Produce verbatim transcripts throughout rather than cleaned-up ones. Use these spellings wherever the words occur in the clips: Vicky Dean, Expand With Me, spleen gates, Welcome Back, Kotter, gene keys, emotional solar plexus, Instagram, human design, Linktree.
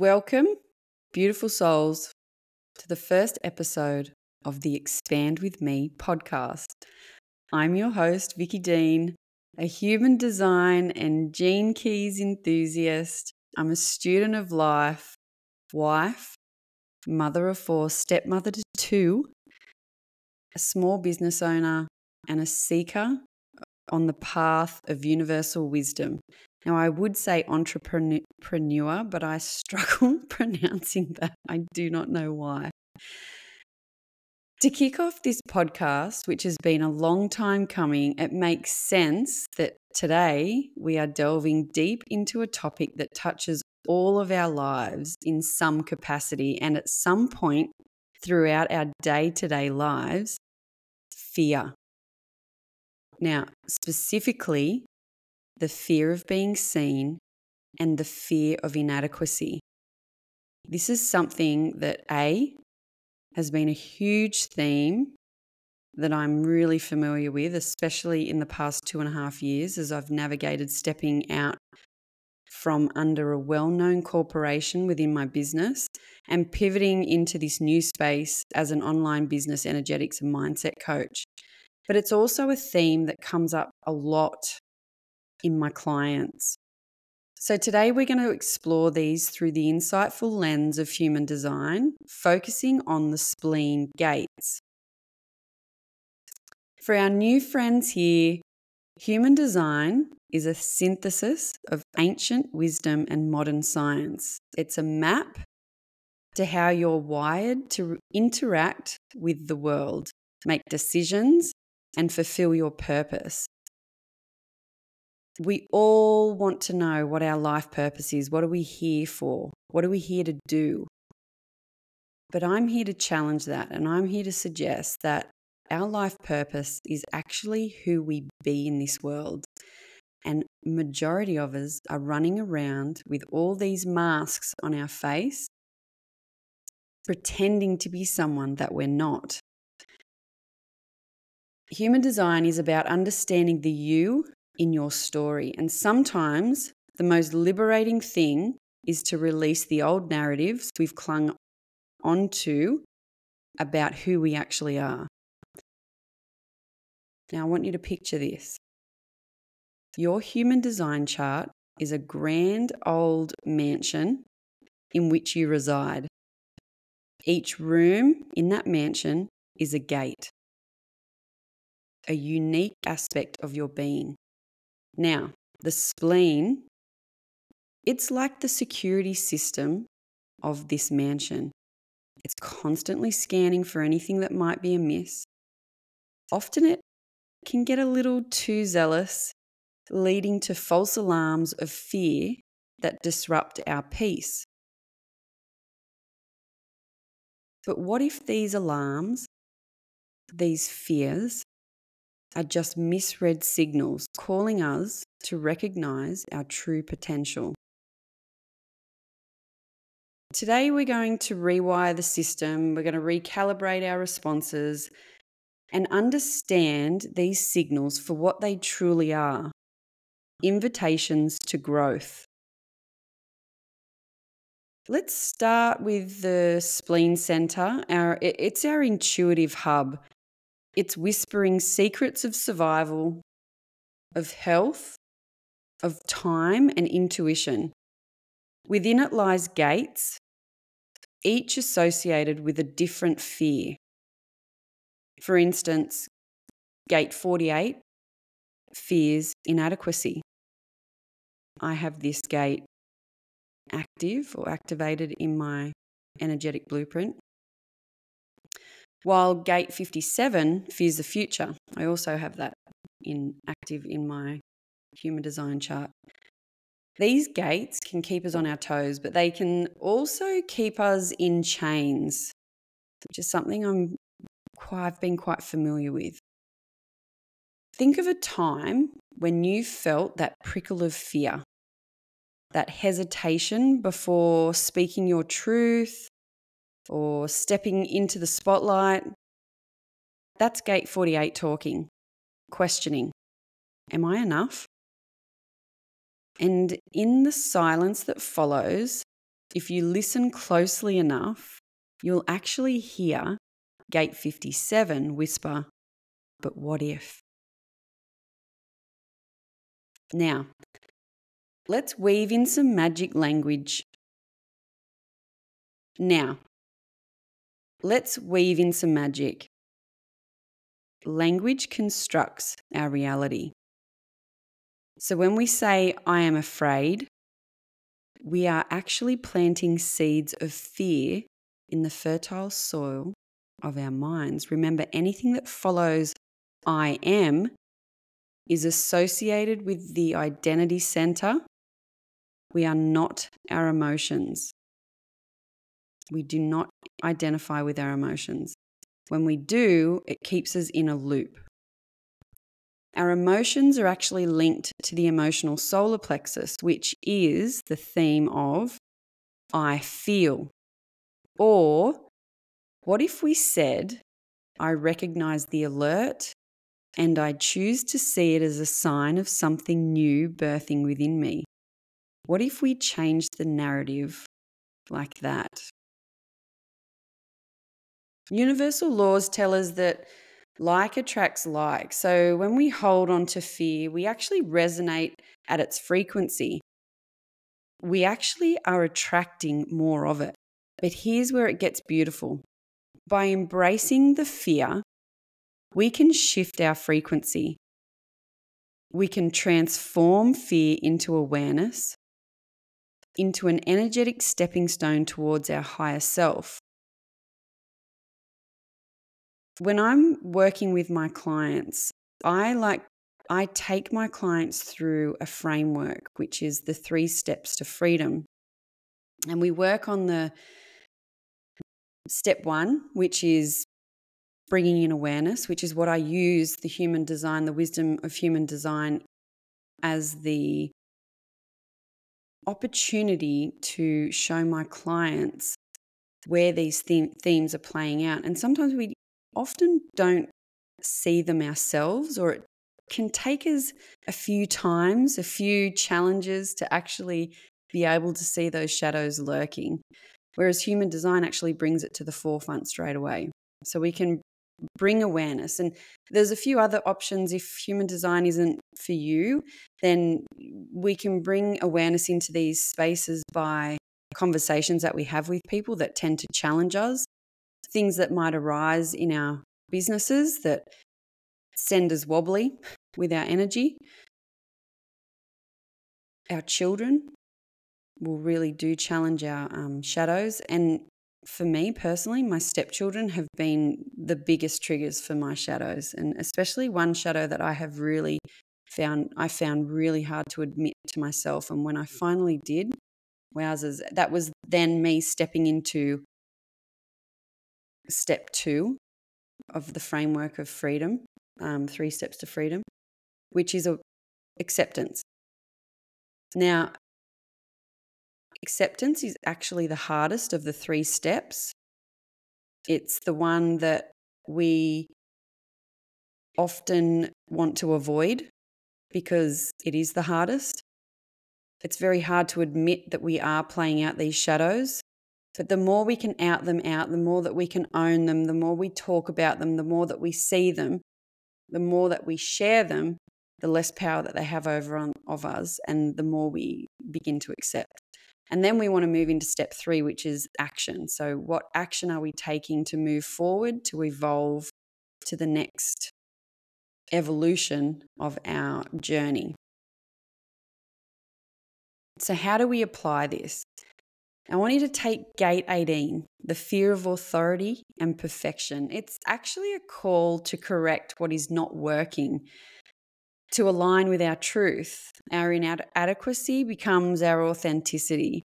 Welcome, beautiful souls, to the first episode of the Expand With Me podcast. I'm your host, Vicky Dean, a human design and gene keys enthusiast. I'm a student of life, wife, mother of four, stepmother to two, a small business owner, and a seeker on the path of universal wisdom. Now, I would say entrepreneur, but I struggle pronouncing that. I do not know why. To kick off this podcast, which has been a long time coming, it makes sense that today we are delving deep into a topic that touches all of our lives in some capacity and at some point throughout our day-to-day lives, fear. Now, specifically, the fear of being seen and the fear of inadequacy. This is something that A, has been a huge theme that I'm really familiar with, especially in the past two and a half years as I've navigated stepping out from under a well-known corporation within my business and pivoting into this new space as an online business energetics and mindset coach. But it's also a theme that comes up a lot in my clients. So today we're going to explore these through the insightful lens of human design, focusing on the spleen gates. For our new friends here, human design is a synthesis of ancient wisdom and modern science. It's a map to how you're wired to interact with the world, make decisions, and fulfill your purpose. We all want to know what our life purpose is. What are we here for? What are we here to do? But I'm here to challenge that, and I'm here to suggest that our life purpose is actually who we be in this world. And majority of us are running around with all these masks on our face, pretending to be someone that we're not. Human design is about understanding the you in your story. And sometimes the most liberating thing is to release the old narratives we've clung onto about who we actually are. Now, I want you to picture this. Your human design chart is a grand old mansion in which you reside. Each room in that mansion is a gate, a unique aspect of your being. Now, the spleen, it's like the security system of this mansion. It's constantly scanning for anything that might be amiss. Often it can get a little too zealous, leading to false alarms of fear that disrupt our peace. But what if these alarms, these fears, are just misread signals calling us to recognize our true potential? Today we're going to rewire the system, we're going to recalibrate our responses and understand these signals for what they truly are, invitations to growth. Let's start with the spleen centre. Our, it's our intuitive hub. It's whispering secrets of survival, of health, of time and intuition. Within it lies gates, each associated with a different fear. For instance, gate forty-eight fears inadequacy. I have this gate active or activated in my energetic blueprint. While gate fifty-seven fears the future, I also have that in active in my human design chart. These gates can keep us on our toes, but they can also keep us in chains, which is something I'm quite, I've been quite familiar with. Think of a time when you felt that prickle of fear, that hesitation before speaking your truth, or stepping into the spotlight. That's gate forty-eight talking, questioning, am I enough? And in the silence that follows, if you listen closely enough, you'll actually hear gate fifty-seven whisper, but what if? Now, let's weave in some magic language. Now, let's weave in some magic. Language constructs our reality. So when we say, I am afraid, we are actually planting seeds of fear in the fertile soil of our minds. Remember, anything that follows I am is associated with the identity center. We are not our emotions. We do not identify with our emotions. When we do, it keeps us in a loop. Our emotions are actually linked to the emotional solar plexus, which is the theme of I feel. Or what if we said, I recognize the alert and I choose to see it as a sign of something new birthing within me? What if we changed the narrative like that? Universal laws tell us that like attracts like. So when we hold on to fear, we actually resonate at its frequency. We actually are attracting more of it. But here's where it gets beautiful. By embracing the fear, we can shift our frequency. We can transform fear into awareness, into an energetic stepping stone towards our higher self. When I'm working with my clients, I like I take my clients through a framework, which is the three steps to freedom. And we work on the step one, which is bringing in awareness, which is what I use the human design, the wisdom of human design as the opportunity to show my clients where these theme- themes are playing out. And sometimes we often don't see them ourselves, or it can take us a few times, a few challenges to actually be able to see those shadows lurking, whereas human design actually brings it to the forefront straight away. So we can bring awareness. And there's a few other options. If human design isn't for you, then we can bring awareness into these spaces by conversations that we have with people that tend to challenge us, things that might arise in our businesses that send us wobbly with our energy. Our children will really do challenge our um, shadows. And for me personally, my stepchildren have been the biggest triggers for my shadows, and especially one shadow that I have really found, I found really hard to admit to myself. And when I finally did, wowzers, that was then me stepping into step two of the framework of freedom, um, three steps to freedom, which is a acceptance. Now, acceptance is actually the hardest of the three steps. It's the one that we often want to avoid because it is the hardest. It's very hard to admit that we are playing out these shadows. But the more we can out them out, the more that we can own them, the more we talk about them, the more that we see them, the more that we share them, the less power that they have over on, of us, and the more we begin to accept. And then we want to move into step three, which is action. So what action are we taking to move forward, to evolve to the next evolution of our journey? So how do we apply this? I want you to take gate eighteen, the fear of authority and perfection. It's actually a call to correct what is not working, to align with our truth. Our inadequacy becomes our authenticity.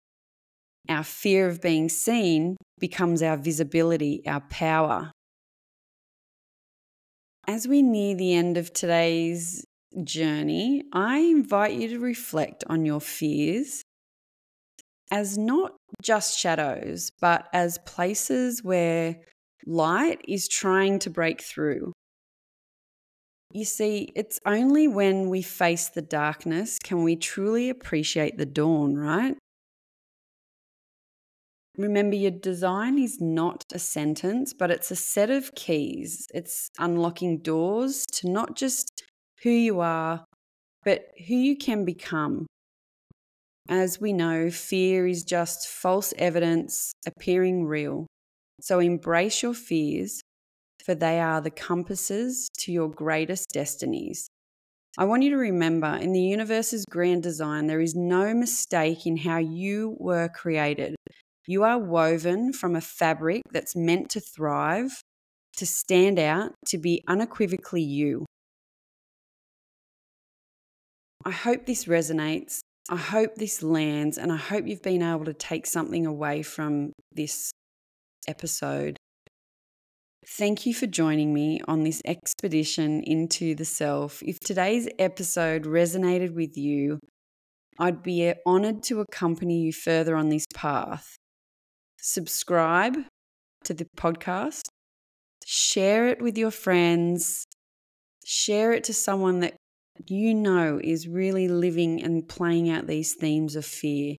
Our fear of being seen becomes our visibility, our power. As we near the end of today's journey, I invite you to reflect on your fears as not just shadows, but as places where light is trying to break through. You see, it's only when we face the darkness can we truly appreciate the dawn, right? Remember, your design is not a sentence, but it's a set of keys. It's unlocking doors to not just who you are, but who you can become. As we know, fear is just false evidence appearing real. So embrace your fears, for they are the compasses to your greatest destinies. I want you to remember, in the universe's grand design, there is no mistake in how you were created. You are woven from a fabric that's meant to thrive, to stand out, to be unequivocally you. I hope this resonates. I hope this lands, and I hope you've been able to take something away from this episode. Thank you for joining me on this expedition into the self. If today's episode resonated with you, I'd be honoured to accompany you further on this path. Subscribe to the podcast, share it with your friends, share it to someone that you know is really living and playing out these themes of fear.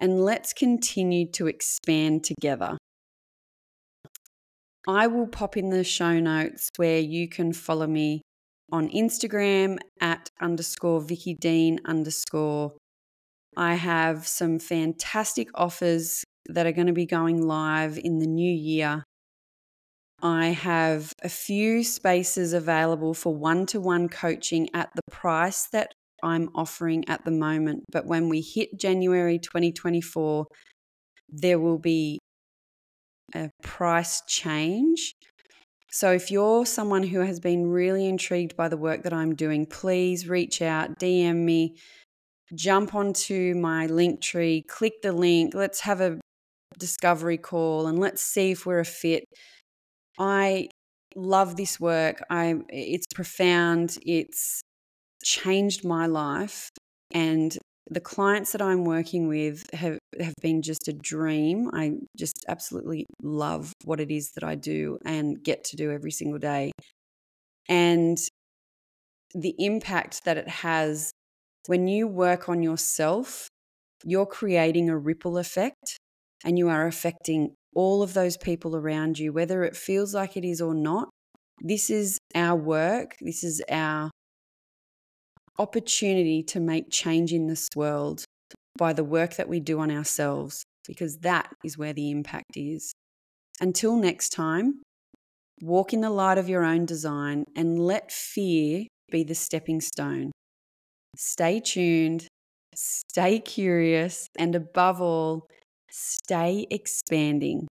And let's continue to expand together. I will pop in the show notes where you can follow me on Instagram at underscore Vicky Dean underscore. I have some fantastic offers that are going to be going live in the new year. I have a few spaces available for one-to-one coaching at the price that I'm offering at the moment. But when we hit January twenty twenty-four, there will be a price change. So if you're someone who has been really intrigued by the work that I'm doing, please reach out, D M me, jump onto my Linktree, click the link, let's have a discovery call and let's see if we're a fit. I love this work. I it's profound. It's changed my life, and the clients that I'm working with have, have been just a dream. I just absolutely love what it is that I do and get to do every single day, and the impact that it has when you work on yourself. You're creating a ripple effect, and you are affecting all of those people around you, whether it feels like it is or not. This is our work. This is our opportunity to make change in this world by the work that we do on ourselves, because that is where the impact is. Until next time, walk in the light of your own design and let fear be the stepping stone. Stay tuned, stay curious, and above all, stay expanding.